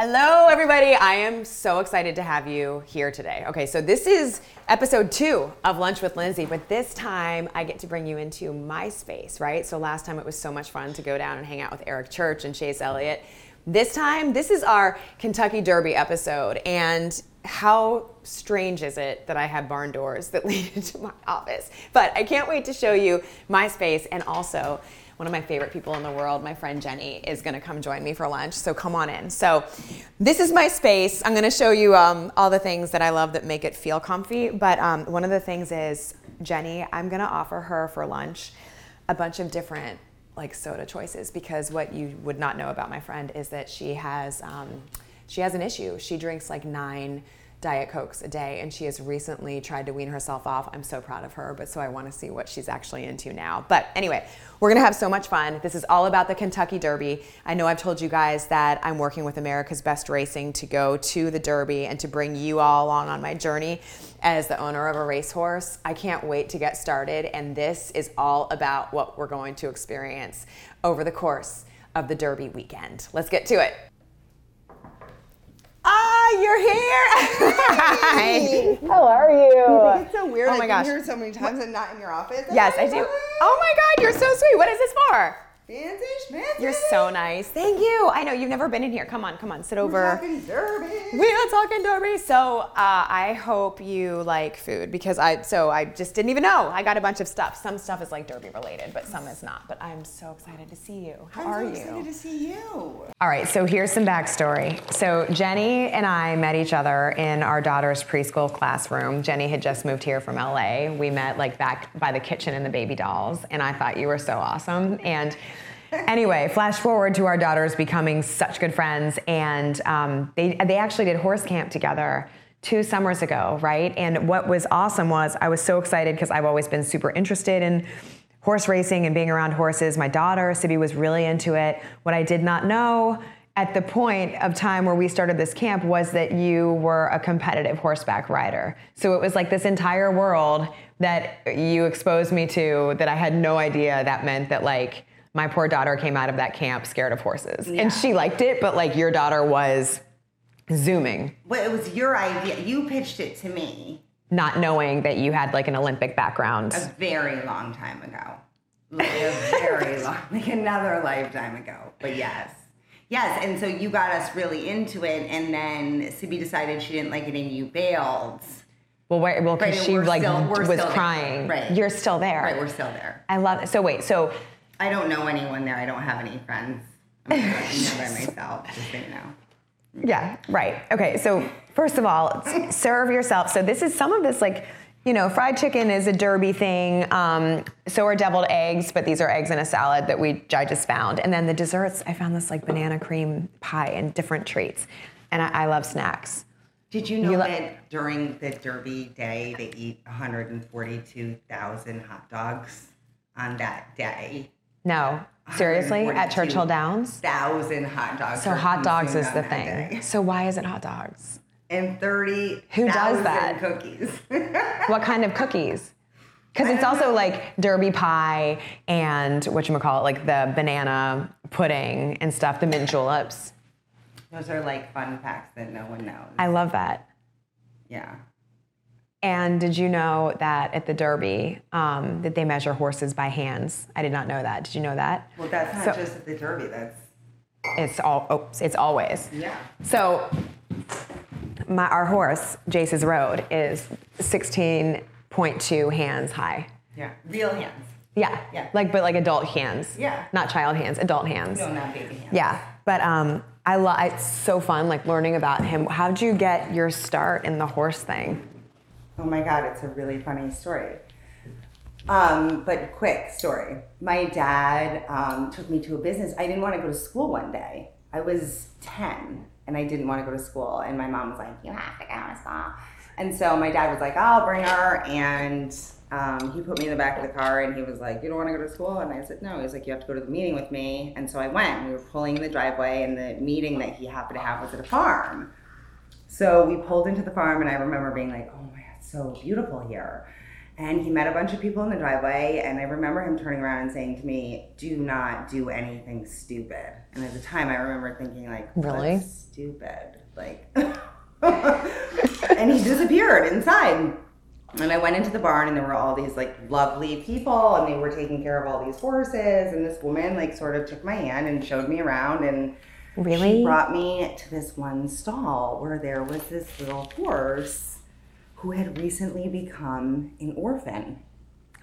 Hello, everybody. I am so excited to have you here today. Okay, so this is episode 2 of Lunch with Lindsay, but this time I get to bring you into my space, right? So last time it was so much fun to go down and hang out with Eric Church and Chase Elliott. This time, this is our Kentucky Derby episode, and how strange is it that I had barn doors that lead into my office? But I can't wait to show you my space, and also one of my favorite people in the world, my friend Jenny, is gonna come join me for lunch, so come on in. So this is my space. I'm gonna show you all the things that I love that make it feel comfy, but one of the things is, Jenny, I'm gonna offer her for lunch a bunch of different like soda choices, because what you would not know about my friend is that she has an issue. She drinks like 9 Diet Cokes a day, and she has recently tried to wean herself off. I'm so proud of her, but so I want to see what she's actually into now. But anyway, we're gonna have so much fun. This is all about the Kentucky Derby. I know I've told you guys that I'm working with America's Best Racing to go to the Derby and to bring you all along on my journey as the owner of a racehorse. I can't wait to get started, and this is all about what we're going to experience over the course of the Derby weekend. Let's get to it. Ah, you're here! Hi! How are you? It's so weird. Oh my gosh. I've been here so many times and not in your office. Yes, I do. Oh my God, you're so sweet. What is this for? Fancy. You're so nice. Thank you. I know, you've never been in here. Come on, sit over. We're talking Derby. We are talking Derby. So I hope you like food, because I just didn't even know. I got a bunch of stuff. Some stuff is like Derby related, but some is not. But I'm so excited to see you. How are you? I'm so excited to see you. All right, so here's some backstory. So Jenny and I met each other in our daughter's preschool classroom. Jenny had just moved here from LA. We met like back by the kitchen and the baby dolls, and I thought you were so awesome. And anyway, flash forward to our daughters becoming such good friends, and they actually did horse camp together 2 summers ago, right? And what was awesome was I was so excited because I've always been super interested in horse racing and being around horses. My daughter, Sibby, was really into it. What I did not know at the point of time where we started this camp was that you were a competitive horseback rider. So it was like this entire world that you exposed me to that I had no idea that meant that like my poor daughter came out of that camp scared of horses. Yeah. And she liked it, but like your daughter was zooming. Well, it was your idea. You pitched it to me. Not knowing that you had like an Olympic background. A very long time ago. Like a very long, like another lifetime ago. But yes. Yes, and so you got us really into it, and then Sibby decided she didn't like it and you bailed. Well, because she like was crying. Right. You're still there. Right, we're still there. I love it. So wait, so I don't know anyone there. I don't have any friends. I'm there by myself, just so you know. Yeah, right. Okay, so first of all, serve yourself. So this is some of this like, you know, fried chicken is a Derby thing. So are deviled eggs, but these are eggs in a salad that I just found. And then the desserts, I found this like banana cream pie and different treats. And I love snacks. Did you know that during the Derby day, they eat 142,000 hot dogs on that day? No, seriously? At Churchill Downs? 1,000 hot dogs. So hot dogs is the thing. So why is it hot dogs? And 30,000 cookies. Who does that? Cookies. What kind of cookies? Because it's also like Derby pie and whatchamacallit, like the banana pudding and stuff, the mint juleps. Those are like fun facts that no one knows. I love that. Yeah. And did you know that at the Derby that they measure horses by hands? I did not know that. Did you know that? Well, that's not just at the Derby. It's always. Yeah. So our horse, Jace's Road, is 16.2 hands high. Yeah. Real hands. Yeah. Yeah. But adult hands. Yeah. Not child hands. Adult hands. No, not baby hands. Yeah. But it's so fun. Like learning about him. How'd you get your start in the horse thing? Oh my God, it's a really funny story. But quick story. My dad took me to a business. I didn't want to go to school one day. I was 10 and I didn't want to go to school. And my mom was like, you have to go to school. And so my dad was like, I'll bring her. And he put me in the back of the car and he was like, you don't want to go to school? And I said, no. He was like, you have to go to the meeting with me. And so I went. We were pulling in the driveway and the meeting that he happened to have was at a farm. So we pulled into the farm and I remember being like, oh my God, so beautiful here. And he met a bunch of people in the driveway, and I remember him turning around and saying to me, do not do anything stupid. And at the time, I remember thinking, like, really? What's stupid? Like, and he disappeared inside. And I went into the barn, and there were all these, like, lovely people, and they were taking care of all these horses, and this woman, like, sort of took my hand and showed me around, and she brought me to this one stall where there was this little horse who had recently become an orphan.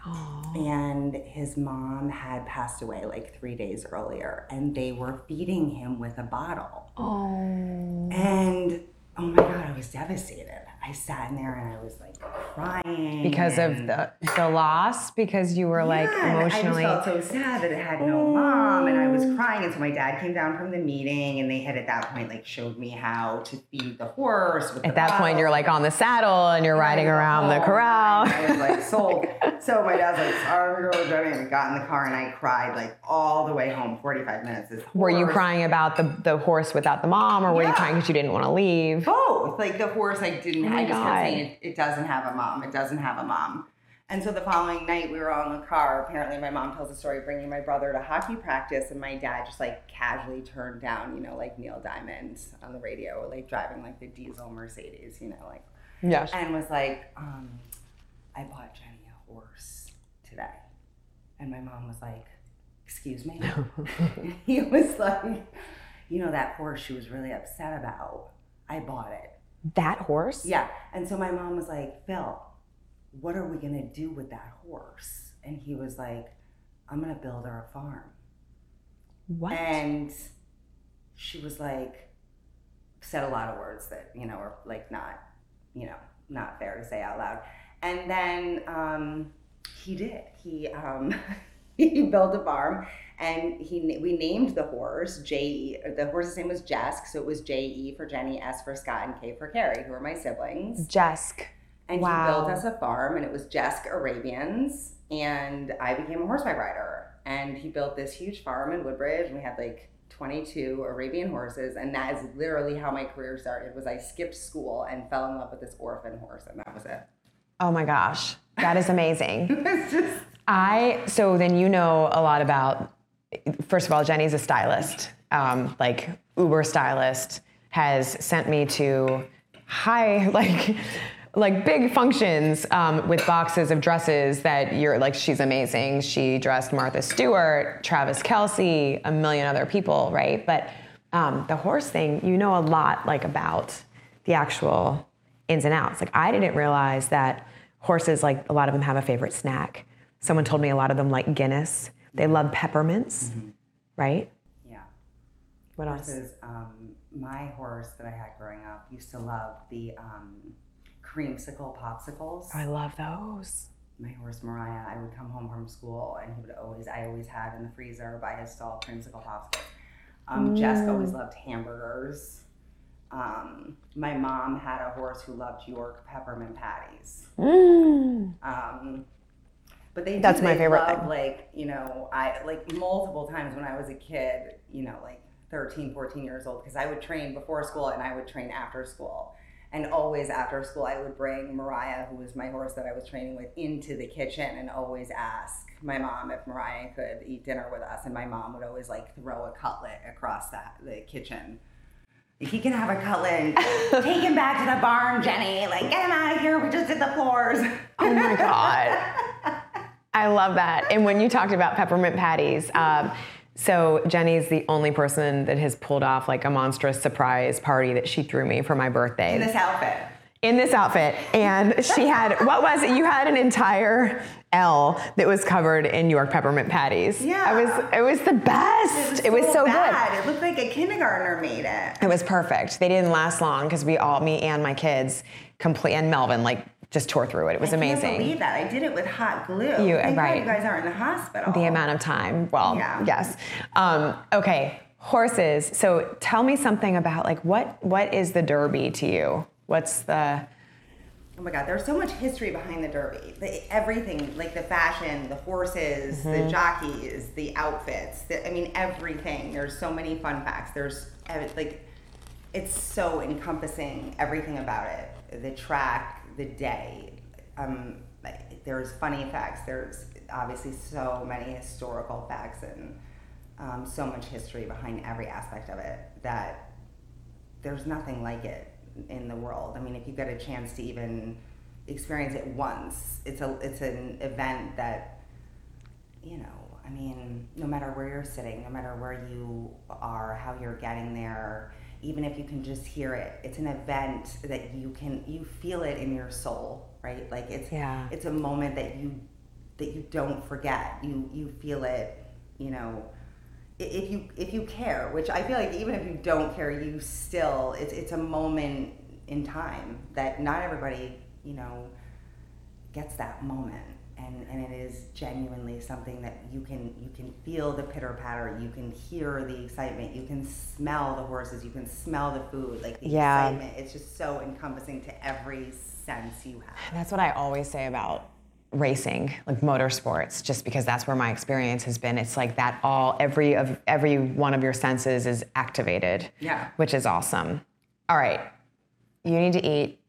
Oh. And his mom had passed away like 3 days earlier, and they were feeding him with a bottle. Oh. And oh my God, I was devastated. I sat in there and I was like crying. Because of the loss? Because you were like emotionally. I just felt so sad that it had no mom, and I was crying. And so my dad came down from the meeting, and they had at that point like showed me how to feed the horse. With at that bottle. Point, you're like on the saddle and you're riding around the corral. I was like sold. So my dad's like, sorry, we were driving. We got in the car and I cried like all the way home, 45 minutes. Were you crying about the horse without the mom, or were you crying because you didn't want to leave? Both. Like the horse I didn't I just kept saying, it doesn't have a mom. It doesn't have a mom. And so the following night, we were all in the car. Apparently, my mom tells a story of bringing my brother to hockey practice, and my dad just, like, casually turned down, you know, like, Neil Diamond on the radio, or, like, driving, like, the diesel Mercedes, you know, like. Yes. And was like, I bought Jenny a horse today. And my mom was like, excuse me? He was like, you know, that horse she was really upset about, I bought it. That horse? Yeah. And so my mom was like, Phil, what are we going to do with that horse? And he was like, I'm going to build her a farm. What? And she was like, said a lot of words that, you know, are like not, you know, not fair to say out loud. And then he did. He built a farm. And we named the horse J.E. The horse's name was Jesk, so it was J.E. for Jenny, S for Scott, and K for Carrie, who are my siblings. Jesk. And wow. He built us a farm, and it was Jesk Arabians, and I became a horseback rider. And he built this huge farm in Woodbridge, and we had like 22 Arabian horses, and that is literally how my career started, was I skipped school and fell in love with this orphan horse, and that was it. Oh my gosh, that is amazing. It was just... So then you know a lot about... First of all, Jenny's a stylist, like Uber stylist, has sent me to high, like big functions with boxes of dresses that you're like, she's amazing. She dressed Martha Stewart, Travis Kelce, a million other people, right? But the horse thing, you know a lot like about the actual ins and outs. Like I didn't realize that horses, like a lot of them have a favorite snack. Someone told me a lot of them like Guinness. They love peppermints, mm-hmm. right? Yeah. What horses, else? My horse that I had growing up used to love the creamsicle popsicles. I love those. My horse Mariah, I would come home from school and I always had in the freezer by his stall creamsicle popsicles. Jess always loved hamburgers. My mom had a horse who loved York peppermint patties. But that's my favorite thing. Like, you know, I like multiple times when I was a kid, you know, like 13, 14 years old, because I would train before school and I would train after school. And always after school, I would bring Mariah, who was my horse that I was training with, into the kitchen and always ask my mom if Mariah could eat dinner with us. And my mom would always like throw a cutlet across the kitchen. If he can have a cutlet, take him back to the barn, Jenny. Like, get him out of here. We just did the floors. Oh my God. I love that. And when you talked about peppermint patties, so Jenny's the only person that has pulled off like a monstrous surprise party that she threw me for my birthday. In this outfit. And she had, what was it? You had an entire L that was covered in York peppermint patties. Yeah. It was the best. It was so bad. Good. It looked like a kindergartner made it. It was perfect. They didn't last long because me and my kids and Melvin, like, just tore through it. It was amazing. I can't believe that. I did it with hot glue. Right. You guys are in the hospital. The amount of time. Well, yeah. Yes. Okay. Horses. So tell me something about like what is the Derby to you? What's the... Oh my God. There's so much history behind the Derby. Everything, like the fashion, the horses, mm-hmm. the jockeys, the outfits. Everything. There's so many fun facts. There's like, it's so encompassing, everything about it. The track, the day, there's funny facts, there's obviously so many historical facts and so much history behind every aspect of it that there's nothing like it in the world. I mean, if you get a chance to even experience it once, it's an event that, you know, I mean, no matter where you're sitting, no matter where you are, how you're getting there, even if you can just hear it, it's an event that you feel it in your soul, right? Like it's a moment that you don't forget. You feel it, you know, if you care, which I feel like even if you don't care, you still, it's a moment in time that not everybody, you know, gets that moment. And it is genuinely something that you can feel the pitter-patter, you can hear the excitement, you can smell the horses, you can smell the food, like the excitement. It's just so encompassing to every sense you have. That's what I always say about racing, like motorsports, just because that's where my experience has been. It's like that every one of your senses is activated, which is awesome. All right, you need to eat.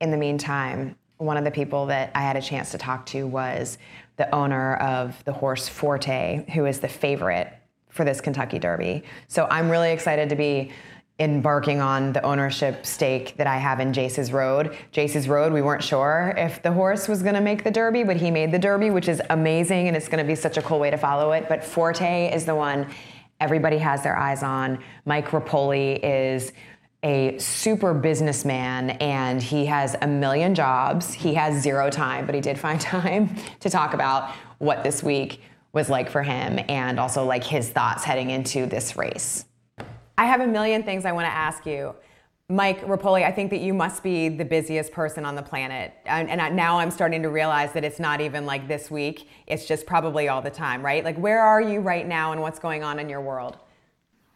In the meantime, one of the people that I had a chance to talk to was the owner of the horse Forte, who is the favorite for this Kentucky Derby. So I'm really excited to be embarking on the ownership stake that I have in Jace's Road. Jace's Road, we weren't sure if the horse was going to make the Derby, but he made the Derby, which is amazing, and it's going to be such a cool way to follow it. But Forte is the one everybody has their eyes on. Mike Repole is a super businessman, and he has a million jobs. He has zero time, but he did find time to talk about what this week was like for him and also like his thoughts heading into this race. I have a million things I want to ask you. Mike Repole, I think that you must be the busiest person on the planet. Now I'm starting to realize that it's not even like this week. It's just probably all the time, right? Like, where are you right now and what's going on in your world?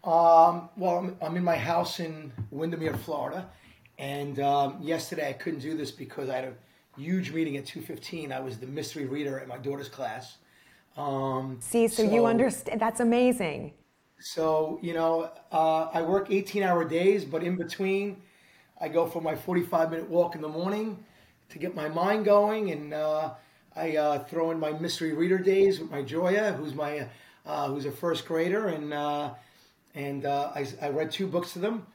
Well, I'm in my house in Windermere, Florida, and yesterday I couldn't do this because I had a huge meeting at 2:15. I was the mystery reader at my daughter's class. So you understand. That's amazing. So, you know, I work 18-hour days, but in between, I go for my 45-minute walk in the morning to get my mind going, and I throw in my mystery reader days with my Joya, who's a first grader, and I read two books to them,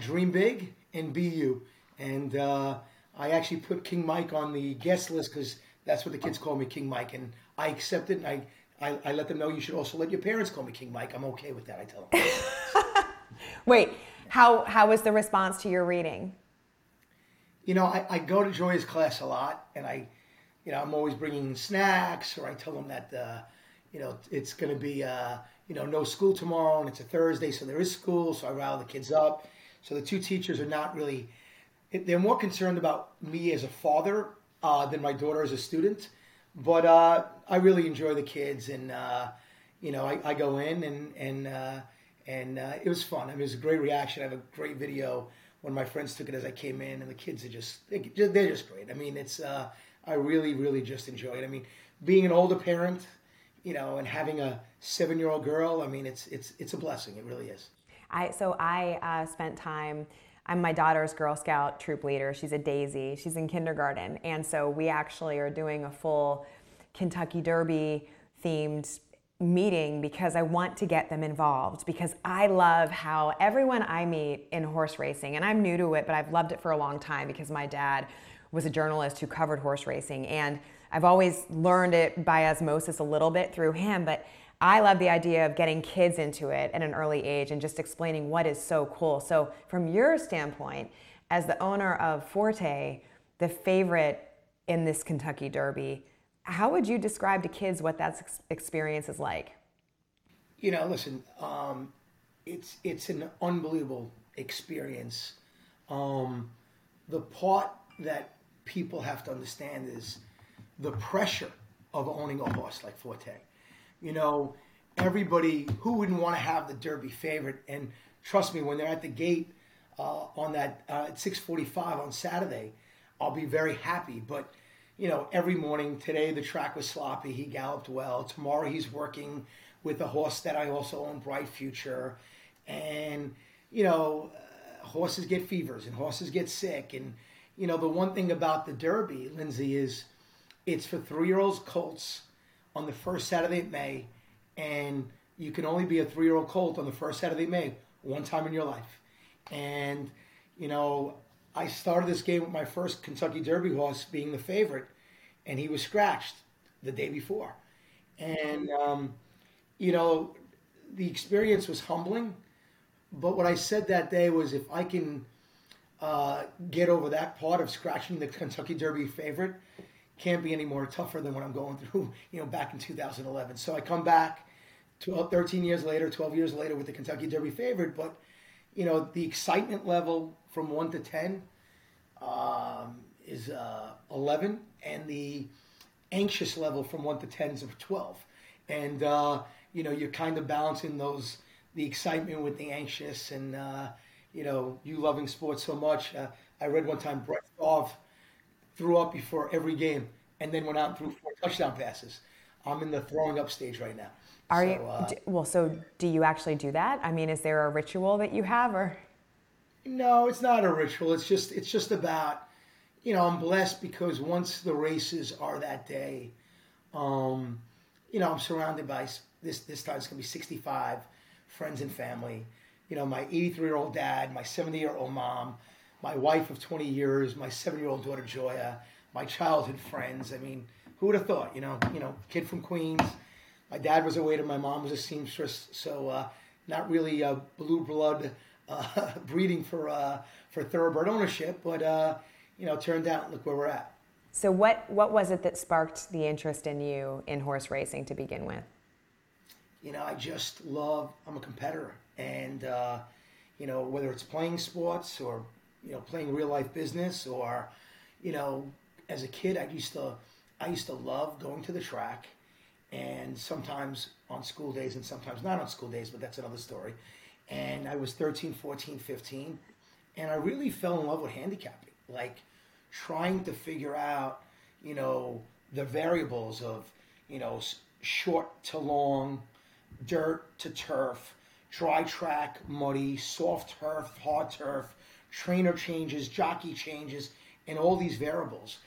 Dream Big and Be You. And I actually put King Mike on the guest list because that's what the kids call me, King Mike. And I accept it, and I let them know you should also let your parents call me King Mike. I'm okay with that, I tell them. Wait, how was the response to your reading? You know, I go to Joy's class a lot, and I'm always bringing snacks, or I tell them that, it's going to be... no school tomorrow, and it's a Thursday, so there is school, so I rile the kids up. So the two teachers are not really, they're more concerned about me as a father than my daughter as a student. But I really enjoy the kids, and, I go in, and it was fun. I mean, it was a great reaction. I have a great video. One of my friends took it as I came in, and the kids are just, they're just great. I mean, it's, I really, really just enjoy it. I mean, being an older parent, you know, and having a 7-year-old girl, I mean, it's a blessing. It really is. I spent time, I'm my daughter's Girl Scout troop leader. She's a daisy. She's in kindergarten. And so we actually are doing a full Kentucky Derby themed meeting because I want to get them involved, because I love how everyone I meet in horse racing, and I'm new to it, but I've loved it for a long time because my dad was a journalist who covered horse racing, and I've always learned it by osmosis a little bit through him, but I love the idea of getting kids into it at an early age and just explaining what is so cool. So from your standpoint, as the owner of Forte, the favorite in this Kentucky Derby, how would you describe to kids what that experience is like? You know, listen, it's an unbelievable experience. The part that people have to understand is the pressure of owning a horse like Forte. You know, everybody, who wouldn't want to have the Derby favorite? And trust me, when they're at the gate on that at 6:45 on Saturday, I'll be very happy. But, you know, every morning, today the track was sloppy, he galloped well. Tomorrow he's working with a horse that I also own, Bright Future. And, you know, horses get fevers and horses get sick. And, you know, the one thing about the Derby, Lindsay, is It's for 3-year-olds colts on the first Saturday of May, and you can only be a 3-year-old colt on the first Saturday of May one time in your life. And, you know, I started this game with my first Kentucky Derby horse being the favorite, and he was scratched the day before. And, you know, the experience was humbling. But what I said that day was, if I can get over that part of scratching the Kentucky Derby favorite, can't be any more tougher than what I'm going through, you know, back in 2011. So I come back 12 years later with the Kentucky Derby favorite. But, you know, the excitement level from 1 to 10 is 11, and the anxious level from 1 to 10 is 12. And, you know, you're kind of balancing those, the excitement with the anxious, and, you know, you loving sports so much. I read one time Brett Favre threw up before every game and then went out and threw 4 touchdown passes. I'm in the throwing up stage right now. So do you actually do that? I mean, is there a ritual that you have, or? No, it's not a ritual. It's just about, you know, I'm blessed because once the races are that day, you know, I'm surrounded by this time it's going to be 65 friends and family, you know, my 83-year-old dad, my 70-year-old mom, my wife of 20 years, my 7-year-old daughter, Joya, my childhood friends. I mean, who would have thought, you know, kid from Queens. My dad was a waiter. My mom was a seamstress. So not really blue blood breeding for thoroughbred ownership, but, you know, turned out, look where we're at. So what was it that sparked the interest in you in horse racing to begin with? You know, I'm a competitor. And, you know, whether it's playing sports or, you know, playing real life business, or, you know, as a kid, I used to love going to the track, and sometimes on school days and sometimes not on school days, but that's another story. And I was 13, 14, 15, and I really fell in love with handicapping, like trying to figure out, you know, the variables of, you know, short to long, dirt to turf, dry track, muddy, soft turf, hard turf, trainer changes, jockey changes, and all these variables.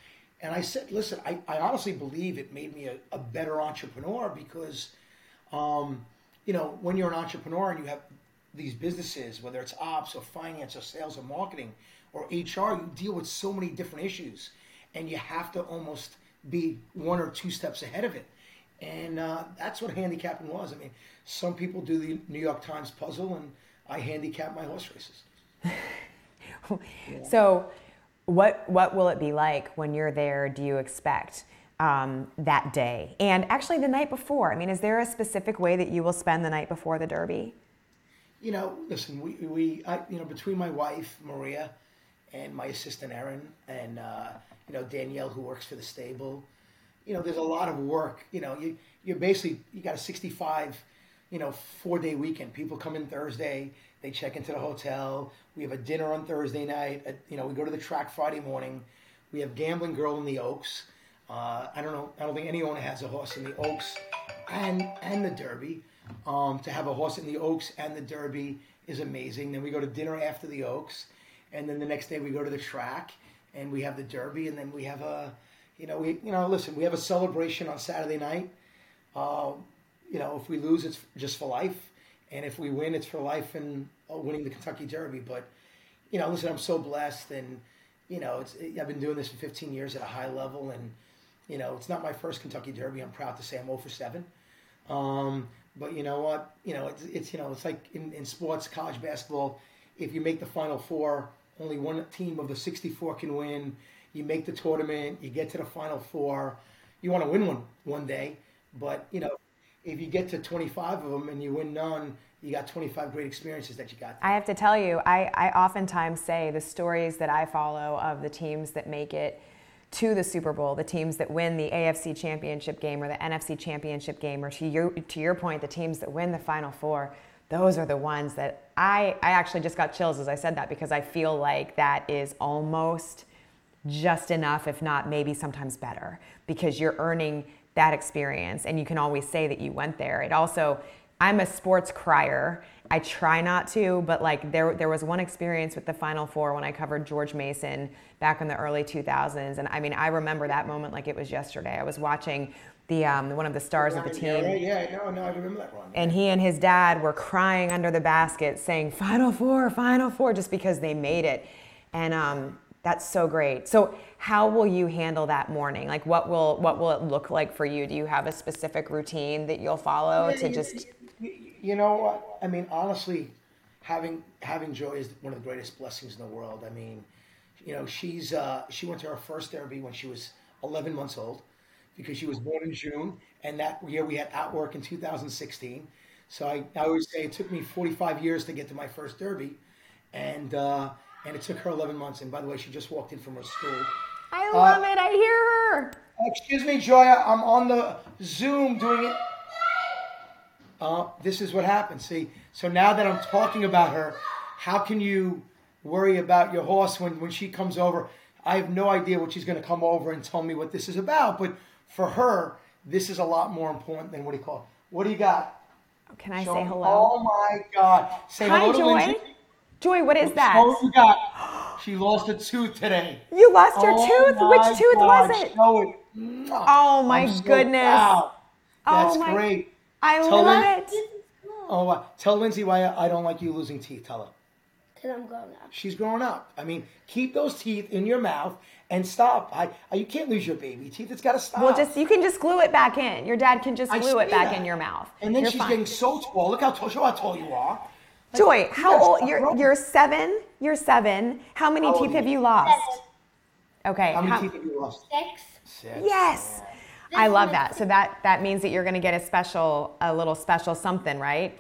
And I said, listen, I honestly believe it made me a better entrepreneur because, you know, when you're an entrepreneur and you have these businesses, whether it's ops or finance or sales or marketing or HR, you deal with so many different issues, and you have to almost be 1 or 2 steps ahead of it. And that's what handicapping was. I mean, some people do the New York Times puzzle, and I handicap my horse races. So what will it be like when you're there, do you expect, that day? And actually the night before, I mean, is there a specific way that you will spend the night before the Derby? You know, listen, I, you know, between my wife, Maria, and my assistant, Erin, and, you know, Danielle, who works for the stable, you know, there's a lot of work. You know, you got a 65, you know, 4-day weekend. People come in Thursday, they check into the hotel. We have a dinner on Thursday night. You know, we go to the track Friday morning. We have Gambling Girl in the Oaks. I don't think any owner has a horse in the Oaks and the Derby. To have a horse in the Oaks and the Derby is amazing. Then we go to dinner after the Oaks, and then the next day we go to the track and we have the Derby, and then we have we have a celebration on Saturday night. You know, if we lose, it's just for life. And if we win, it's for life and winning the Kentucky Derby. But, you know, listen, I'm so blessed. And, you know, I've been doing this for 15 years at a high level. And, you know, it's not my first Kentucky Derby. I'm proud to say I'm 0-for-7. But you know what? You know, it's you know, it's like in sports, college basketball, if you make the Final Four, only one team of the 64 can win. You make the tournament. You get to the Final Four. You want to win one day. But, you know, if you get to 25 of them and you win none, you got 25 great experiences that you got. I have to tell you, I oftentimes say the stories that I follow of the teams that make it to the Super Bowl, the teams that win the AFC Championship game or the NFC Championship game, or to your point, the teams that win the Final Four, those are the ones that I actually just got chills as I said that, because I feel like that is almost just enough, if not maybe sometimes better, because you're earning that experience, and you can always say that you went there. It also, I'm a sports crier. I try not to, but like there was one experience with the Final Four when I covered George Mason back in the early 2000s, and I mean, I remember that moment like it was yesterday. I was watching the one of the stars of the team. I remember that one. And he and his dad were crying under the basket, saying Final Four," just because they made it. And that's so great. So, how will you handle that morning? Like, what will it look like for you? Do you have a specific routine that you'll follow to just? You know, I mean, honestly, having Joy is one of the greatest blessings in the world. I mean, you know, she went to her first therapy when she was 11 months old, because she was born in June, and that year we had Outwork in 2016. So I always say it took me 45 years to get to my first derby, and it took her 11 months. And by the way, she just walked in from her school. I love it. I hear her. Excuse me, Joya. I'm on the Zoom doing it. This is what happens. See, so now that I'm talking about her, how can you worry about your horse when she comes over? I have no idea what she's going to come over and tell me what this is about. But for her, this is a lot more important than what do you call it? What do you got? Can I say hello? Oh, my God. Say hello to Lindsay. Joy, what is that? Oh, you got? She lost a tooth today. You lost your tooth? Which tooth was it? Oh, my goodness. That's great. I love it. Oh, tell Lindsay why I don't like you losing teeth. Tell her. Because I'm growing up. She's growing up. I mean, keep those teeth in your mouth and stop. You can't lose your baby teeth. It's got to stop. Well, you can just glue it back in. Your dad can just glue it back in your mouth. And then she's getting so tall. Look show how tall you are. Like, Joy, how old? You're 7. You're 7. How many teeth have you lost? 7. Okay. How many teeth have you lost? 6. Yes. Yeah. I love that. So that means that you're going to get a little special something, right?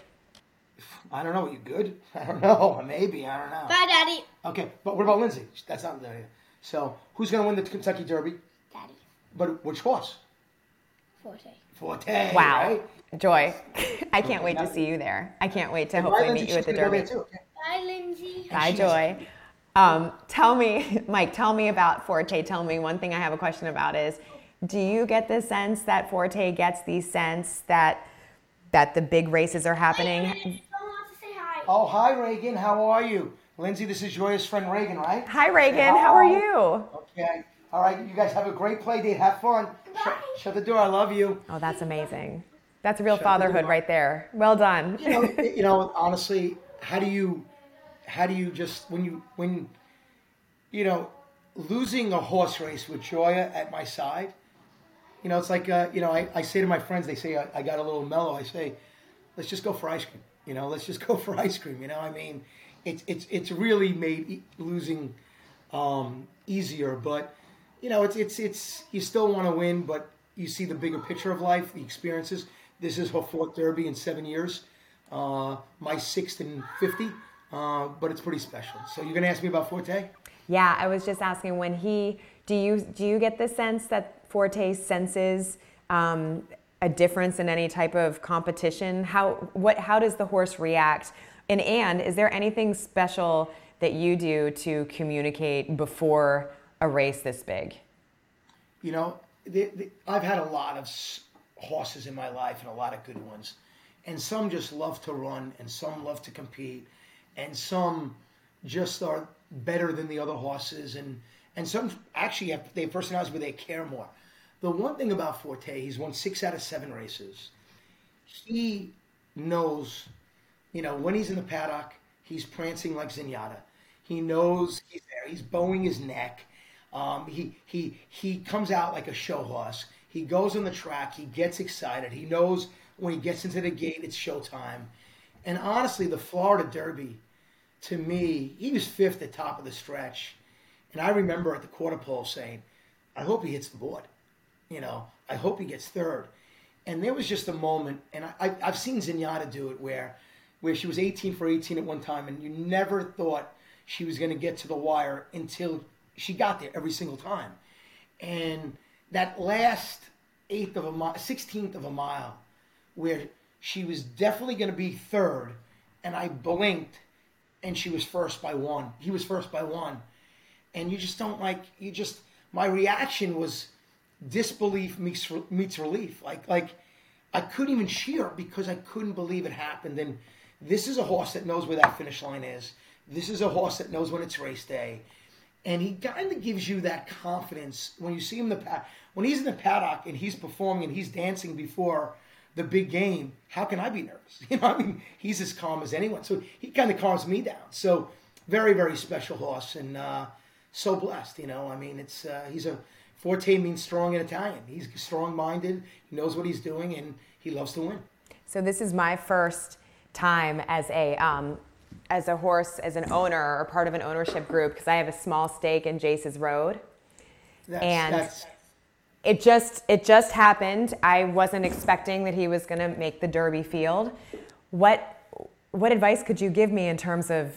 I don't know. You good? I don't know. Maybe. I don't know. Bye, Daddy. Okay. But what about Lindsay? That's not there yet. So who's going to win the Kentucky Derby? Daddy. But which horse? Forte. Wow. Right? Joy, I can't wait to see you there. I can't wait to hopefully meet you at the Derby. Too. Okay. Bye, Lindsay. Bye, Joy. Tell me, Mike, tell me about Forte. Tell me one thing I have a question about is, do you get the sense that Forte gets the sense that the big races are happening? Hey, Reagan, someone wants to say hi. Oh, hi, Reagan. How are you? Lindsay, this is Joya's friend Reagan, right? Hi, Reagan. How are you? Okay. All right. You guys have a great play date. Have fun. Shut the door. I love you. Oh, that's amazing. That's real fatherhood right there. Well done. You know, honestly, how do you just when you know, losing a horse race with Joya at my side. You know, it's like, I say to my friends, they say, I got a little mellow. I say, let's just go for ice cream. You know, You know, I mean, it's really made losing easier. But, you know, it's you still want to win, but you see the bigger picture of life, the experiences. This is her 4th Derby in 7 years, my 6th in 50, but it's pretty special. So you're going to ask me about Forte? Yeah, I was just asking when do you get the sense that Forte senses a difference in any type of competition? How does the horse react? And is there anything special that you do to communicate before a race this big? You know, I've had a lot of horses in my life and a lot of good ones. And some just love to run and some love to compete and some just are better than the other horses, and some actually have their personalities where they care more. The one thing about Forte, he's won 6 out of 7 races. He knows, you know, when he's in the paddock, he's prancing like Zenyatta. He knows he's there. He's bowing his neck. He comes out like a show horse. He goes on the track. He gets excited. He knows when he gets into the gate, it's showtime. And honestly, the Florida Derby, to me, he was 5th at top of the stretch. And I remember at the quarter pole saying, I hope he hits the board. You know, I hope he gets 3rd. And there was just a moment, and I've seen Zenyatta do it where she was 18 for 18 at one time, and you never thought she was going to get to the wire until she got there every single time. And that last 16th of a mile where she was definitely going to be 3rd, and I blinked, and she was first by 1. He was first by 1. And you just don't my reaction was disbelief meets relief. Like I couldn't even cheer because I couldn't believe it happened. And this is a horse that knows where that finish line is. This is a horse that knows when it's race day. And he kind of gives you that confidence when you see him when he's in the paddock and he's performing and he's dancing before the big game. How can I be nervous? You know, I mean, he's as calm as anyone. So he kind of calms me down. So very, very special horse, and so blessed. You know, I mean, it's he's a Forte means strong in Italian. He's strong-minded. He knows what he's doing, and he loves to win. So this is my first time as a horse, as an owner or part of an ownership group, because I have a small stake in Jace's Road. It just happened. I wasn't expecting that he was going to make the Derby field. What advice could you give me in terms of,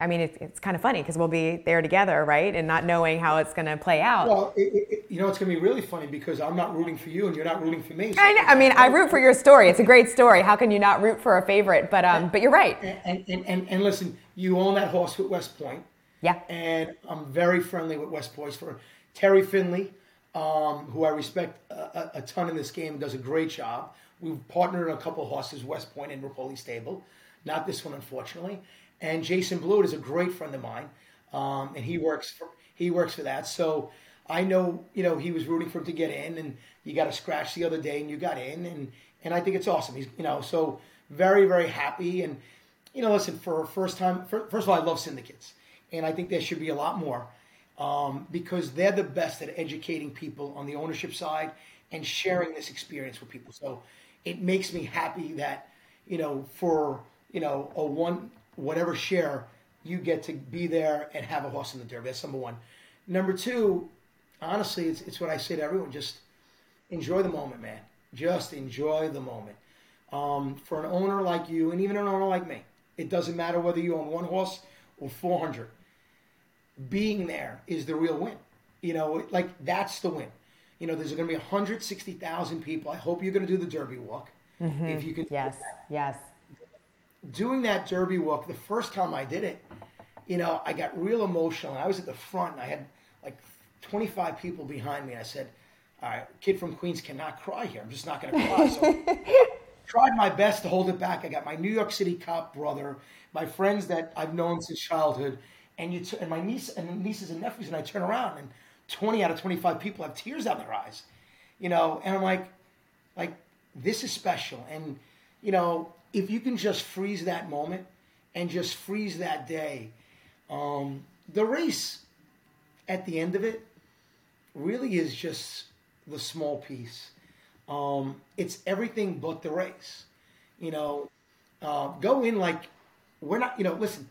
I mean, it's kind of funny because we'll be there together, right? And not knowing how it's going to play out. Well, you know, it's going to be really funny because I'm not rooting for you and you're not rooting for me. So I know. I mean, I root for your story. It's a great story. How can you not root for a favorite? But you're right. And listen, you own that horse with West Point. Yeah. And I'm very friendly with West Point for Terry Finley, who I respect a ton in this game, does a great job. We've partnered on a couple of horses, West Point and Repole Stable. Not this one, unfortunately. And Jason Blewett is a great friend of mine, and he works for that. So I know, you know, he was rooting for him to get in, and you got a scratch the other day, and you got in, and I think it's awesome. He's, you know, so very, very happy. And, you know, listen, for first of all, I love syndicates, and I think there should be a lot more because they're the best at educating people on the ownership side and sharing this experience with people. So it makes me happy that, you know, for, you know, a one. Whatever share, you get to be there and have a horse in the Derby. That's number one. Number two, honestly, it's what I say to everyone. Just enjoy the moment, man. Just enjoy the moment. For an owner like you and even an owner like me, it doesn't matter whether you own one horse or 400. Being there is the real win. You know, like that's the win. You know, there's going to be 160,000 people. I hope you're going to do the Derby walk. Mm-hmm. If you can. Yes, yes. Doing that Derby walk, the first time I did it, you know, I got real emotional. And I was at the front, and I had like 25 people behind me. And I said, all right, kid from Queens cannot cry here. I'm just not going to cry. So I tried my best to hold it back. I got my New York City cop brother, my friends that I've known since childhood, and my niece and nieces and nephews, and I turn around, and 20 out of 25 people have tears out of their eyes, you know. And I'm like, this is special. And, you know, if you can just freeze that moment and just freeze that day, the race at the end of it really is just the small piece. It's everything but the race. You know, go in like we're not, you know, listen,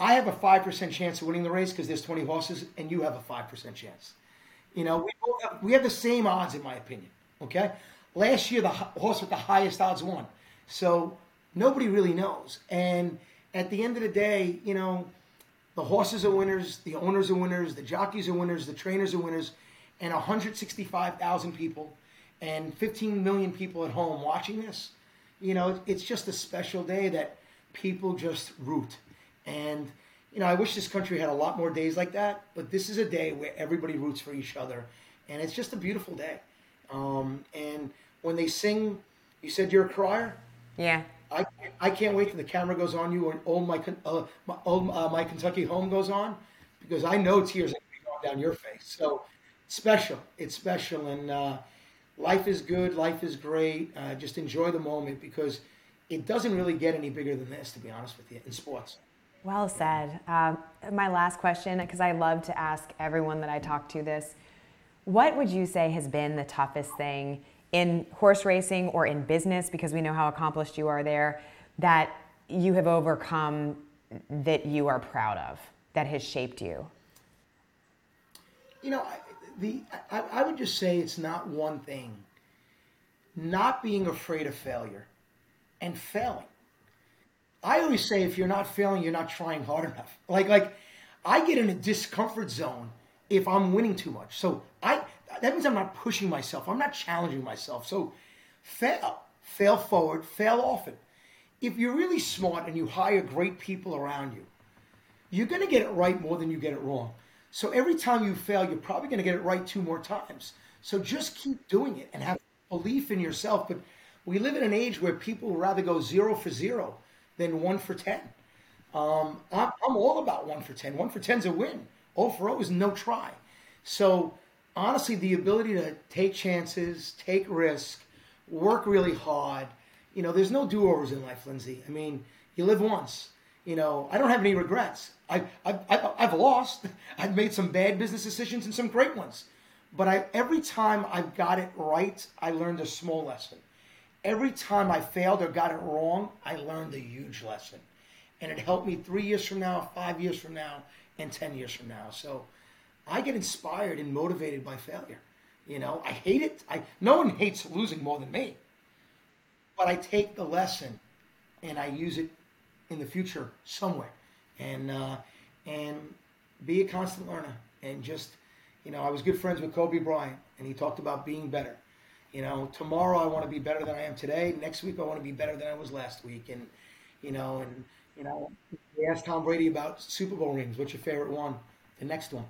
I have a 5% chance of winning the race because there's 20 horses and you have a 5% chance. You know, we have the same odds in my opinion, okay? Last year, the horse with the highest odds won. So nobody really knows. And at the end of the day, you know, the horses are winners, the owners are winners, the jockeys are winners, the trainers are winners, and 165,000 people and 15 million people at home watching this. You know, it's just a special day that people just root. And, you know, I wish this country had a lot more days like that, but this is a day where everybody roots for each other. And it's just a beautiful day. And when they sing, you said you're a crier? Yeah. I can't wait till the camera goes on you and my Kentucky home goes on, because I know tears are going to be going down your face. So it's special, and life is good, life is great. Just enjoy the moment, because it doesn't really get any bigger than this, to be honest with you, in sports. Well said. My last question, because I love to ask everyone that I talk to this, what would you say has been the toughest thing in horse racing or in business, because we know how accomplished you are there, that you have overcome, that you are proud of, that has shaped you? You know, I would just say it's not one thing. Not being afraid of failure and failing. I always say if you're not failing, you're not trying hard enough. Like I get in a discomfort zone if I'm winning too much. So that means I'm not pushing myself. I'm not challenging myself. So fail forward, fail often. If you're really smart and you hire great people around you, you're going to get it right more than you get it wrong. So every time you fail, you're probably going to get it right two more times. So just keep doing it and have belief in yourself. But We live in an age where people would rather go 0 for 0 than 1 for 10. I'm all about 1 for 10. 1 for 10's a win. 0 for 0 is no try. So honestly, the ability to take chances, take risk, work really hard. You know, there's no do-overs in life, Lindsay. I mean, you live once. You know, I don't have any regrets. I've lost. I've made some bad business decisions and some great ones. But every time I've got it right, I learned a small lesson. Every time I failed or got it wrong, I learned a huge lesson. And it helped me 3 years from now, 5 years from now, and 10 years from now. So I get inspired and motivated by failure. You know, I hate it. No one hates losing more than me. But I take the lesson and I use it in the future somewhere. And be a constant learner. And just, you know, I was good friends with Kobe Bryant, and he talked about being better. You know, tomorrow I want to be better than I am today. Next week I want to be better than I was last week. And they asked Tom Brady about Super Bowl rings. What's your favorite one? The next one.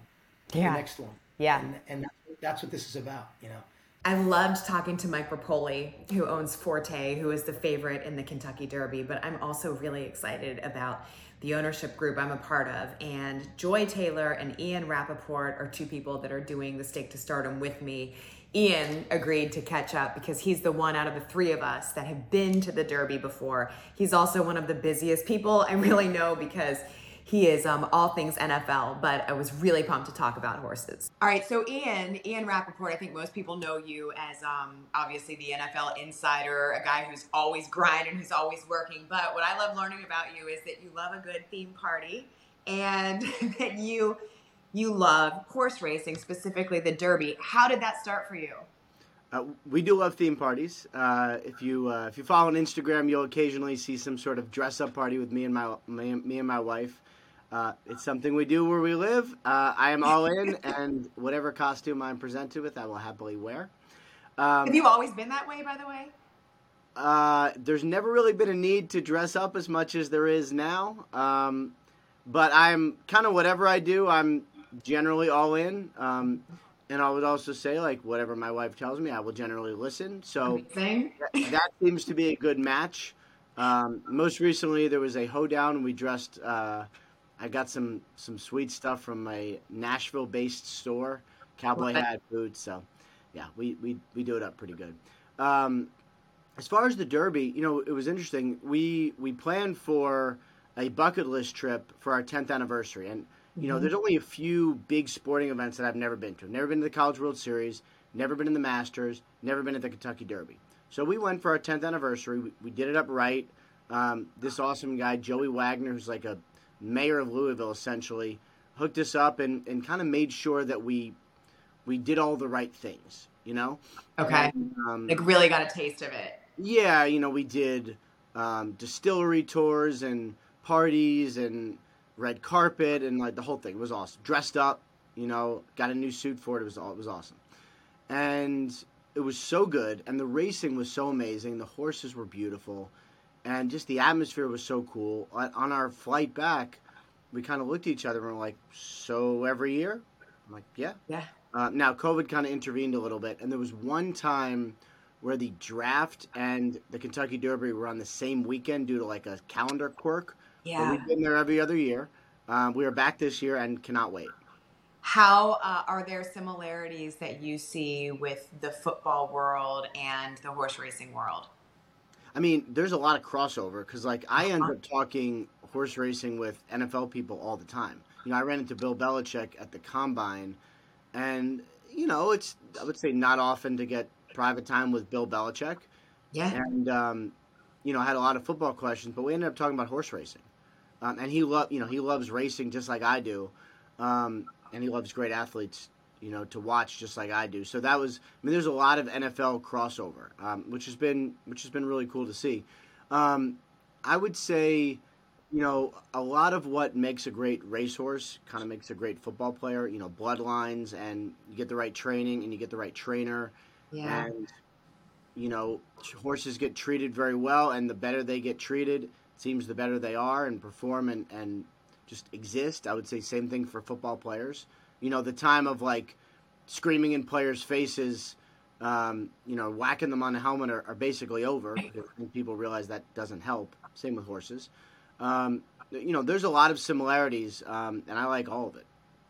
Yeah. The next one. Yeah. And that's what this is about, you know. I loved talking to Mike Repole, who owns Forte, who is the favorite in the Kentucky Derby. But I'm also really excited about the ownership group I'm a part of. And Joy Taylor and Ian Rapoport are two people that are doing the Stake to Stardom with me. Ian agreed to catch up because he's the one out of the three of us that have been to the Derby before. He's also one of the busiest people I really know because he is all things NFL, but I was really pumped to talk about horses. All right, so Ian Rapoport, I think most people know you as obviously the NFL insider, a guy who's always grinding, who's always working. But what I love learning about you is that you love a good theme party and that you love horse racing, specifically the Derby. How did that start for you? We do love theme parties. If you follow on Instagram, you'll occasionally see some sort of dress-up party with me and my wife. It's something we do where we live. I am all in, and whatever costume I'm presented with, I will happily wear. Have you always been that way, by the way? There's never really been a need to dress up as much as there is now. But I'm kind of whatever I do, I'm generally all in. And I would also say, like, whatever my wife tells me, I will generally listen. So that seems to be a good match. Most recently, there was a hoedown. We dressed. I got some sweet stuff from a Nashville-based store, cowboy hat, boots. So, yeah, we do it up pretty good. As far as the Derby, you know, it was interesting. We planned for a bucket list trip for our 10th anniversary, and you know, there's only a few big sporting events that I've never been to. Never been to the College World Series, never been to the Masters, never been to the Kentucky Derby. So we went for our 10th anniversary. We did it up right. This awesome guy, Joey Wagner, who's like a mayor of Louisville, essentially, hooked us up and kind of made sure that we did all the right things, you know? Okay. And, really got a taste of it. Yeah, you know, we did distillery tours and parties and red carpet and like the whole thing. It was awesome. Dressed up, you know, got a new suit for it. It was awesome. And it was so good. And the racing was so amazing. The horses were beautiful. And just the atmosphere was so cool. On our flight back, we kind of looked at each other and were like, so every year? I'm like, yeah. Yeah. Now COVID kind of intervened a little bit. And there was one time where the draft and the Kentucky Derby were on the same weekend due to like a calendar quirk. Yeah. But we've been there every other year. We are back this year and cannot wait. How are there similarities that you see with the football world and the horse racing world? I mean, there's a lot of crossover because, like, I end up talking horse racing with NFL people all the time. You know, I ran into Bill Belichick at the Combine, and, you know, it's, I would say, not often to get private time with Bill Belichick. Yeah. And, you know, I had a lot of football questions, but we ended up talking about horse racing. And he loves racing just like I do, and he loves great athletes, you know, to watch just like I do. So that was, I mean, there's a lot of NFL crossover, which has been really cool to see. I would say, you know, a lot of what makes a great racehorse kind of makes a great football player. You know, bloodlines, and you get the right training, and you get the right trainer. Yeah. And, you know, horses get treated very well, and the better they get treated, seems the better they are and perform and just exist. I would say same thing for football players. You know, the time of like screaming in players' faces whacking them on the helmet are basically over. I think people realize that doesn't help. Same with horses. There's a lot of similarities, and I like all of it.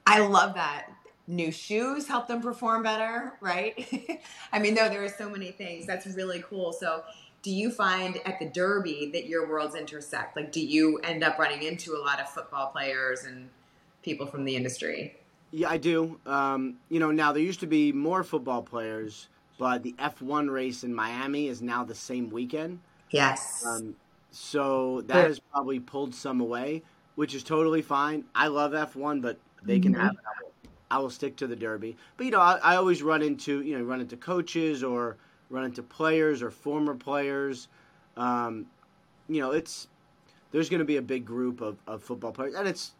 I love that. New shoes help them perform better, right? I mean, there are so many things. That's really cool. So do you find at the Derby that your worlds intersect? Like, do you end up running into a lot of football players and people from the industry? Yeah, I do. Now there used to be more football players, but the F1 race in Miami is now the same weekend. Yes. So that has probably pulled some away, which is totally fine. I love F1, but they can have it. I will stick to the Derby. But, I always run into coaches or run into players or former players. There's going to be a big group of football players. And it's,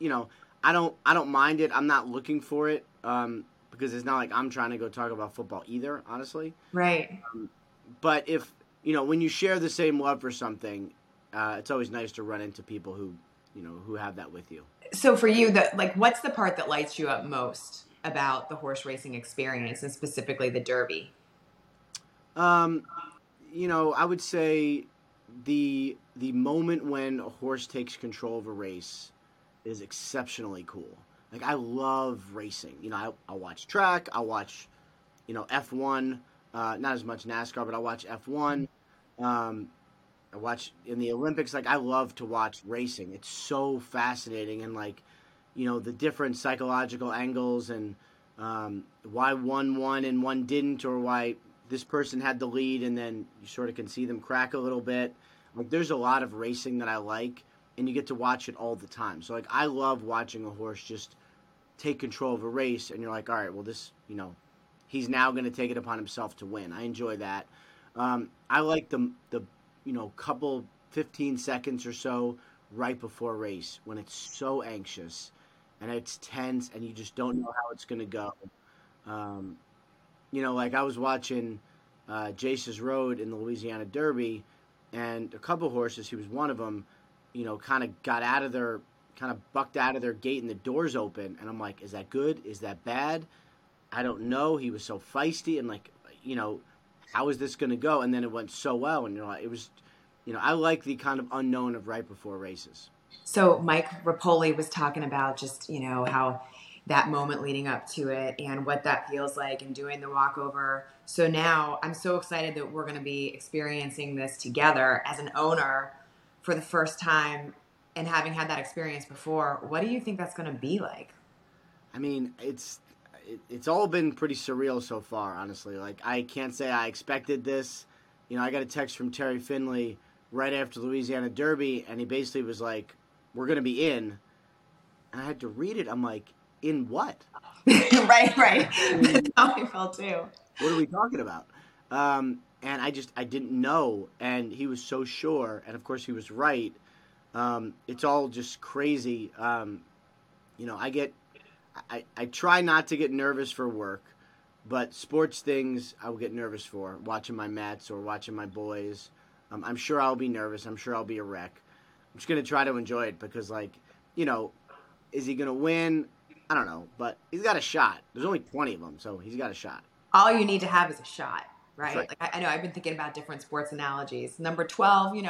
I don't mind it. I'm not looking for it because it's not like I'm trying to go talk about football either, honestly. Right. But if, when you share the same love for something, it's always nice to run into people who have that with you. So for you, what's the part that lights you up most about the horse racing experience and specifically the Derby? I would say the moment when a horse takes control of a race is exceptionally cool. Like, I love racing. I'll watch track. I'll watch, F1. Not as much NASCAR, but I'll watch F1. I watch in the Olympics. Like, I love to watch racing. It's so fascinating. And the different psychological angles and why one won and one didn't, or why this person had the lead and then you sort of can see them crack a little bit. Like, there's a lot of racing that I like, and you get to watch it all the time. So I love watching a horse just take control of a race, and you're like, all right, well, this, he's now going to take it upon himself to win. I enjoy that. I like the couple 15 seconds or so right before race when it's so anxious and it's tense and you just don't know how it's going to go. I was watching Jace's Road in the Louisiana Derby, and a couple horses, he was one of them, kind of bucked out of their gate and the doors open. And I'm like, is that good? Is that bad? I don't know. He was so feisty and how is this going to go? And then it went so well. And it was, I like the kind of unknown of right before races. So Mike Repole was talking about just, how that moment leading up to it and what that feels like and doing the walkover. So now I'm so excited that we're going to be experiencing this together as an owner for the first time and having had that experience before. What do you think that's going to be like? I mean, it's all been pretty surreal so far, honestly. Like, I can't say I expected this. I got a text from Terry Finley right after Louisiana Derby, and he basically was like, we're going to be in. And I had to read it. I'm like, in what? Right. That's how I felt too. What are we talking about? And I didn't know. And he was so sure. And, of course, he was right. It's all just crazy. I try not to get nervous for work, but sports things I will get nervous for, watching my Mets or watching my boys. I'm sure I'll be nervous. I'm sure I'll be a wreck. I'm just going to try to enjoy it because, is he going to win? I don't know, but he's got a shot. There's only 20 of them, so he's got a shot. All you need to have is a shot, right? Right. I know I've been thinking about different sports analogies. Number 12,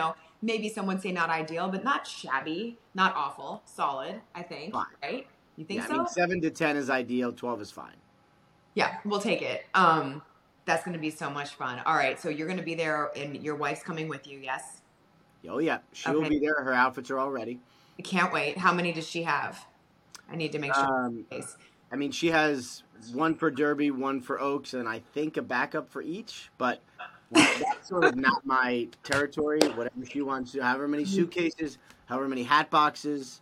maybe some would say not ideal, but not shabby, not awful, solid, I think, fine. Right? You think so? I mean, 7 to 10 is ideal. 12 is fine. Yeah, we'll take it. That's going to be so much fun. All right, so you're going to be there, and your wife's coming with you, yes? Oh, yeah. She'll be there. Her outfits are all ready. I can't wait. How many does she have? I need to make sure. I mean, she has one for Derby, one for Oaks, and I think a backup for each, but that's sort of not my territory. Whatever she wants to, however many suitcases, however many hat boxes.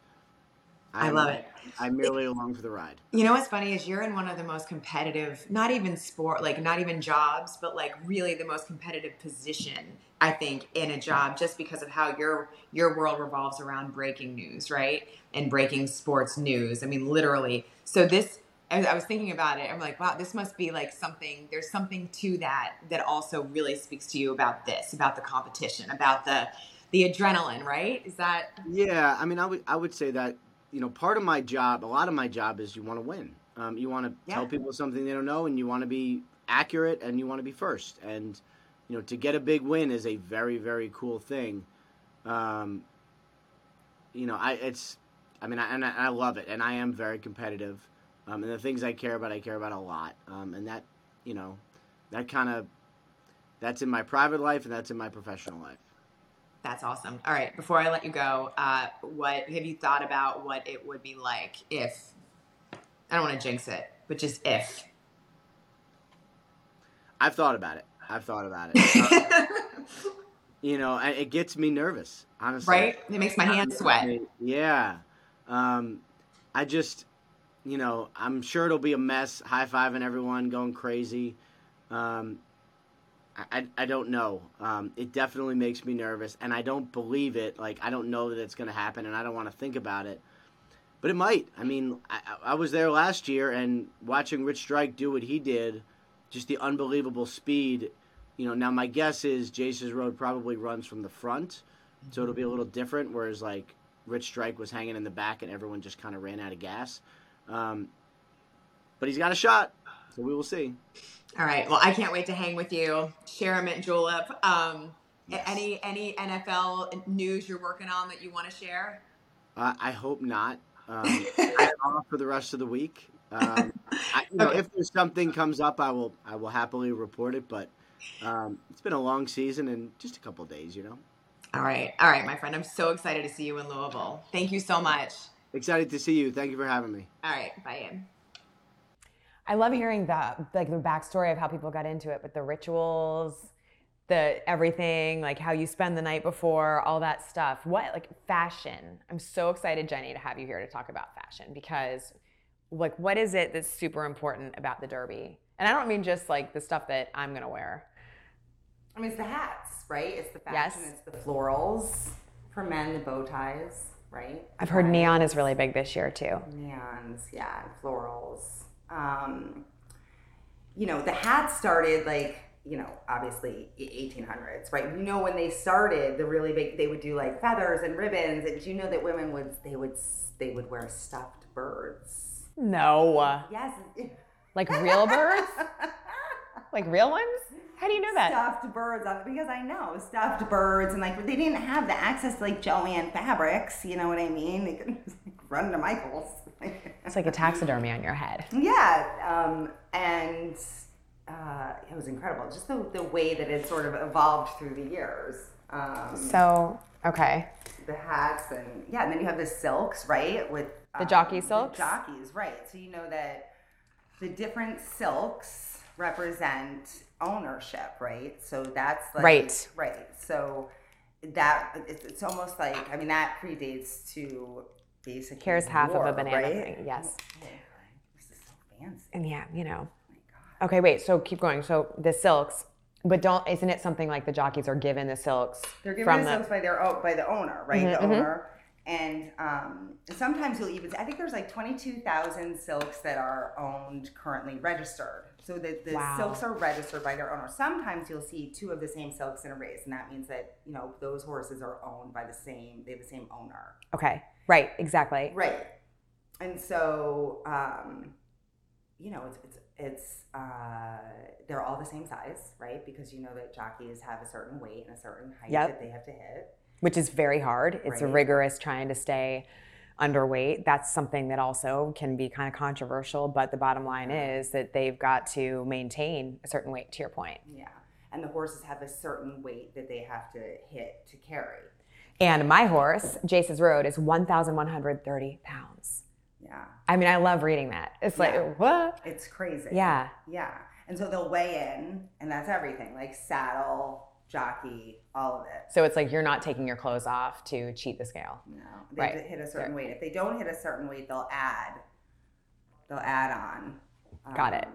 I love it. I'm merely along for the ride. You know what's funny is you're in one of the most competitive, not even sport, not even jobs, but really the most competitive position, I think, in a job, just because of how your world revolves around breaking news, right? And breaking sports news. I mean, literally. So this, as I was thinking about it, I'm like, wow, this must be something, there's something to that also really speaks to you about this, about the competition, about the adrenaline, right? Is that? Yeah. I mean, I would say that, part of my job, a lot of my job is you want to win. You want to tell people something they don't know, and you want to be accurate and you want to be first. And, you know, to get a big win is a very, very cool thing. You know, I love it, and I am very competitive. And the things I care about a lot. And that, you know, that kind of, that's in my private life and that's in my professional life. That's awesome. All right, before I let you go, what have you thought about what it would be like if, I don't want to jinx it, but just if. I've thought about it. You know, it gets me nervous, honestly. Right? It makes my hands sweat. Yeah. I just, you know, I'm sure it'll be a mess, high-fiving everyone, going crazy. I don't know. It definitely makes me nervous, and I don't believe it. Like, I don't know that it's going to happen, and I don't want to think about it. But it might. I mean, I was there last year, and watching Rich Strike do what he did, just the unbelievable speed. You know, now my guess is Jace's Road probably runs from the front, so it'll be a little different, whereas, like, Rich Strike was hanging in the back, and everyone just kind of ran out of gas. But he's got a shot, so we will see. All right. Well, I can't wait to hang with you. Share them at Julep. Yes. Any NFL news you're working on that you want to share? I hope not. I'm off for the rest of the week. Okay. If there's something comes up, I will happily report it. But it's been a long season and just a couple of days, you know. All right, my friend. I'm so excited to see you in Louisville. Thank you so much. Excited to see you. Thank you for having me. All right. Bye, Ian. I love hearing the backstory of how people got into it, but the rituals, the everything, like how you spend the night before, all that stuff. What, like fashion? I'm so excited, Jenny, to have you here to talk about fashion because, like, what is it that's super important about the Derby? And I don't mean just like the stuff that I'm going to wear. I mean, it's the hats, right? It's the fashion, yes. It's the florals. For men, the bow ties, right? I've heard neon is really big this year too. Neons, yeah, florals. You know, the hats started like, you know, obviously 1800s, right? You know, when they started, the really big, they would do like feathers and ribbons. And do you know that women would, they would wear stuffed birds? No. Yes. Like real birds? Like real ones? How do you know that? Stuffed birds, because I know stuffed birds, and like they didn't have the access to like Joanne fabrics, you know what I mean? They couldn't just like run to Michael's. It's like a taxidermy on your head. Yeah, it was incredible, just the way that it sort of evolved through the years. Okay. The hats and then you have the silks, right? With the jockey silks. The jockeys, right? So you know that the different silks represent ownership, right? So that's like right. So that it's almost like, I mean, that predates to. Here's half of a banana, right? Thing. Yes. This is so fancy. And yeah, you know. Oh my God. Okay, wait. So keep going. So the silks, but isn't it something like the jockeys are given the silks? They're given silks by the owner, right? Mm-hmm, the owner. And sometimes you'll even. I think there's like 22,000 silks that are owned currently registered. So the silks are registered by their owner. Sometimes you'll see two of the same silks in a race, and that means that, you know, those horses are owned by they have the same owner. Okay. Right, exactly. Right. And so, you know, it's they're all the same size, right? Because you know that jockeys have a certain weight and a certain height that they have to hit. Which is very hard. It's rigorous trying to stay underweight. That's something that also can be kind of controversial, but the bottom line is that they've got to maintain a certain weight, to your point. Yeah. And the horses have a certain weight that they have to hit to carry. And my horse, Jace's Road, is 1,130 pounds. Yeah. I mean, I love reading that. It's like, what? It's crazy. Yeah. Yeah. And so they'll weigh in, and that's everything, like saddle, jockey, all of it. So it's like you're not taking your clothes off to cheat the scale. No. They have to hit a certain weight. If they don't hit a certain weight, they'll add on. Got it.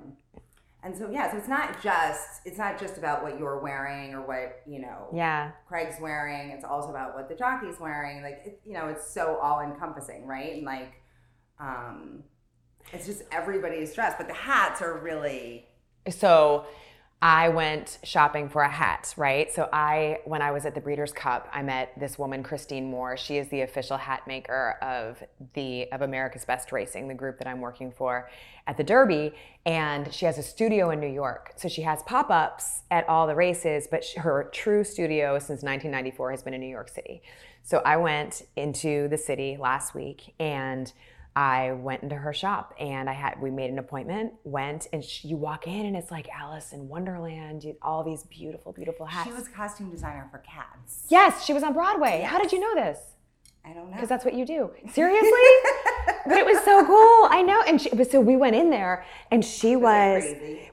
And so, so it's not just about what you're wearing or what, you know, Craig's wearing. It's also about what the jockey's wearing. Like, it's so all encompassing, right? And like, it's just everybody's dressed, but the hats are really. So I went shopping for a hat, right? So when I was at the Breeders' Cup, I met this woman, Christine Moore. She is the official hat maker of America's Best Racing, the group that I'm working for at the Derby. And she has a studio in New York. So she has pop-ups at all the races, but her true studio since 1994 has been in New York City. So I went into the city last week and I went into her shop and we made an appointment, went, and you walk in and it's like Alice in Wonderland, all these beautiful, beautiful hats. She was a costume designer for Cats. Yes, she was on Broadway. Yes. How did you know this? I don't know. Because that's what you do. Seriously? But it was so cool. I know. And so we went in there and she was,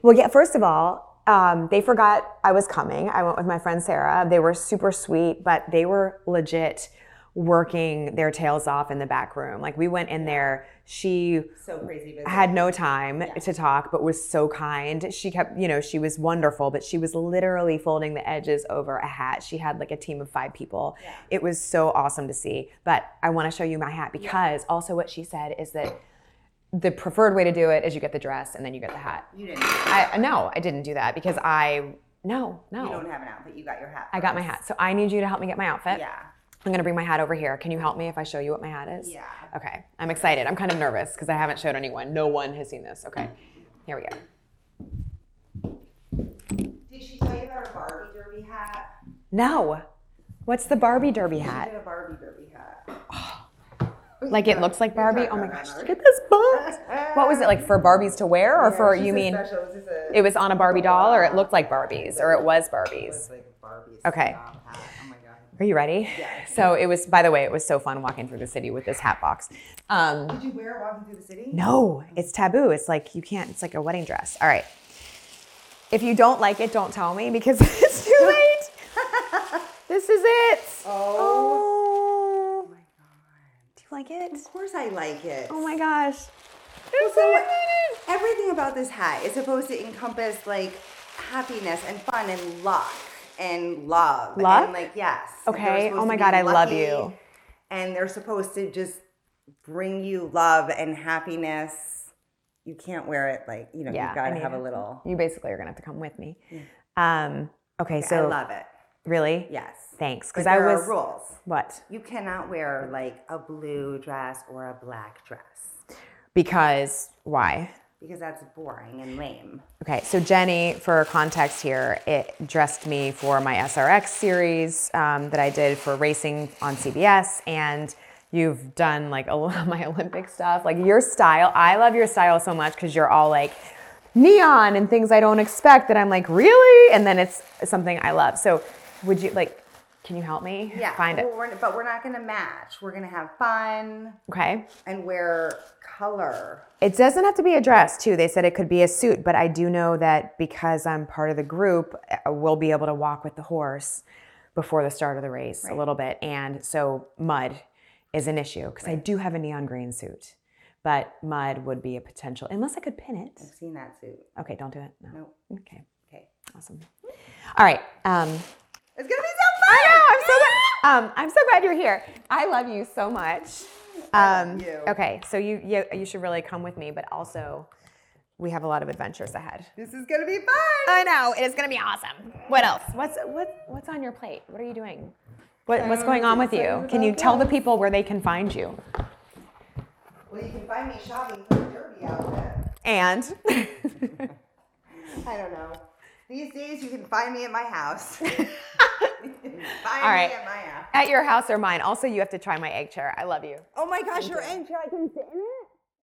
well, yeah, first of all, they forgot I was coming. I went with my friend Sarah. They were super sweet, but they were legit working their tails off in the back room. Like we went in there, she so crazy busy. Had no time to talk, but was so kind. She kept, she was wonderful, but she was literally folding the edges over a hat. She had like a team of 5 people. Yeah. It was so awesome to see. But I want to show you my hat because also what she said is that the preferred way to do it is you get the dress and then you get the hat. You didn't do that. No, I didn't do that because no. You don't have an outfit, you got your hat. I got my hat. So I need you to help me get my outfit. Yeah. I'm going to bring my hat over here. Can you help me if I show you what my hat is? Yeah. Okay. I'm excited. I'm kind of nervous because I haven't showed anyone. No one has seen this. Okay. Here we go. Did she tell you about her Barbie Derby hat? No. What's the Barbie Derby hat? She did a Barbie Derby hat. Oh. Like it looks like Barbie? Oh my gosh. Look at this box. What was it like for Barbies to wear or for, you mean, it was on a Barbie doll or it looked like Barbies or it was Barbies? It was like Barbie's hat. Oh my God. Are you ready? Yes. So it was, by the way, it was so fun walking through the city with this hat box. Did you wear it walking through the city? No, it's taboo. It's like, you can't, it's like a wedding dress. All right. If you don't like it, don't tell me because it's too late. This is it. Oh. Oh my God. Do you like it? Of course I like it. Oh my gosh. So everything about this hat is supposed to encompass like happiness and fun and luck. And love, and like yes. Okay. Oh my God, I love you. And they're supposed to just bring you love and happiness. You can't wear it like you've got to have a little. You basically are gonna have to come with me. Yeah. Okay. So I love it. Really? Yes. Thanks. Because there are rules. What? You cannot wear like a blue dress or a black dress. Because why? Because that's boring and lame. Okay, so Jenny, for context here, it dressed me for my SRX series that I did for racing on CBS, and you've done like a lot of my Olympic stuff. Like your style, I love your style so much because you're all like neon and things I don't expect that I'm like, really? And then it's something I love. So would you like, can you help me find it? But we're not going to match. We're going to have fun. Okay. And wear color. It doesn't have to be a dress, too. They said it could be a suit, but I do know that because I'm part of the group, we'll be able to walk with the horse before the start of the race a little bit. And so mud is an issue because I do have a neon green suit, but mud would be a potential, unless I could pin it. I've seen that suit. Okay, don't do it. No. Nope. Okay. Okay. Awesome. All right. It's going to be so fun! I know! I'm so glad, I'm so glad you're here. I love you so much. I love you. Okay, so you should really come with me, but also we have a lot of adventures ahead. This is going to be fun! I know, it is going to be awesome. What else? What's on your plate? What are you doing? What's going on with you? Can you tell the people where they can find you? Well, you can find me shopping for a Derby outfit. And? I don't know. These days, you can find me at my house. Find me at my house. At your house or mine. Also, you have to try my egg chair. I love you. Oh my gosh, your egg chair! I can sit in